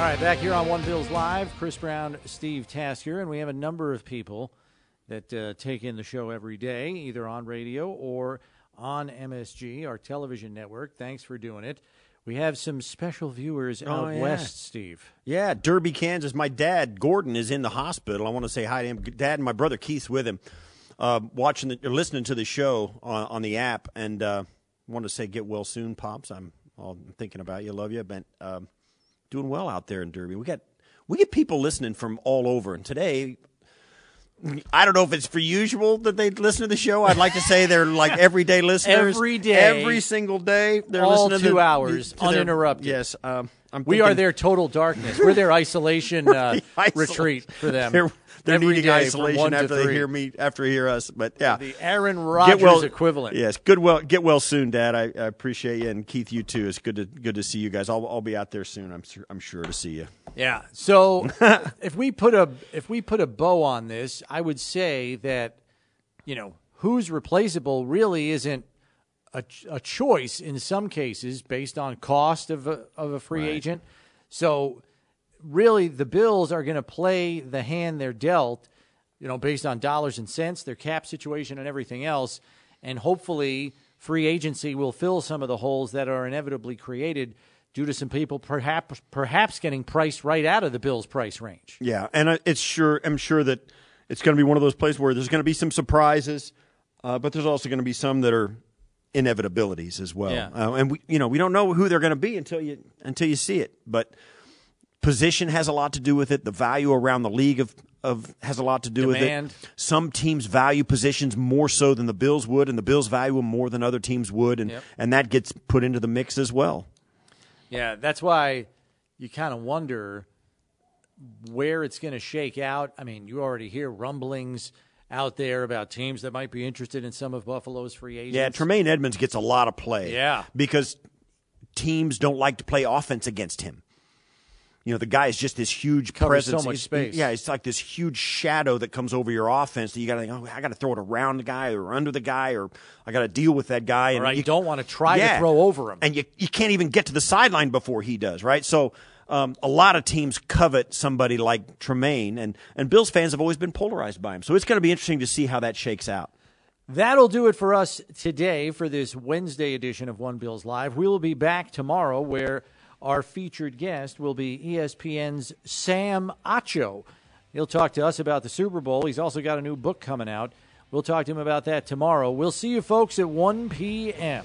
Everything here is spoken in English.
All right, back here on One Bills Live, Chris Brown, Steve Tasker, and we have a number of people that take in the show every day, either on radio or on MSG, our television network. Thanks for doing it. We have some special viewers out west, Steve. Yeah, Derby, Kansas. My dad, Gordon, is in the hospital. I want to say hi to him. Dad and my brother Keith's with him, listening to the show on the app, and want to say get well soon, Pops. I'm thinking about you. Love you. But doing well out there in Derby. We get people listening from all over, and today, I don't know if it's for usual that they listen to the show. I'd like to say they're like everyday listeners. Every day. Every single day. They're all listening to 2 hours uninterrupted. Yes. We are their total darkness. We're their isolation retreat for them. They're needing isolation after they hear me, after they hear us. But yeah. The Aaron Rodgers equivalent. Yes. Get well soon, Dad. I appreciate you. And Keith, you too. It's good to see you guys. I'll be out there soon. I'm sure to see you. Yeah. So if we put a bow on this, I would say that, who's replaceable really isn't a choice in some cases based on cost of a free agent. So really the Bills are going to play the hand they're dealt, based on dollars and cents, their cap situation and everything else. And hopefully free agency will fill some of the holes that are inevitably created due to some people perhaps getting priced right out of the Bills' price range. Yeah, and I'm sure that it's going to be one of those places where there's going to be some surprises, but there's also going to be some that are inevitabilities as well. Yeah. And we don't know who they're going to be until you see it. But position has a lot to do with it. The value around the league of has a lot to do with it. Some teams value positions more so than the Bills would, and the Bills value them more than other teams would, and that gets put into the mix as well. Yeah, that's why you kind of wonder where it's going to shake out. I mean, you already hear rumblings out there about teams that might be interested in some of Buffalo's free agents. Yeah, Tremaine Edmonds gets a lot of play. Yeah. Because teams don't like to play offense against him. The guy is just this huge presence. So much space. Yeah, it's like this huge shadow that comes over your offense that you got to think, I got to throw it around the guy or under the guy, or I got to deal with that guy. And you don't want to try to throw over him. And you can't even get to the sideline before he does, right? So a lot of teams covet somebody like Tremaine, and Bills fans have always been polarized by him. So it's going to be interesting to see how that shakes out. That'll do it for us today for this Wednesday edition of One Bills Live. We will be back tomorrow where our featured guest will be ESPN's Sam Acho. He'll talk to us about the Super Bowl. He's also got a new book coming out. We'll talk to him about that tomorrow. We'll see you folks at 1 p.m.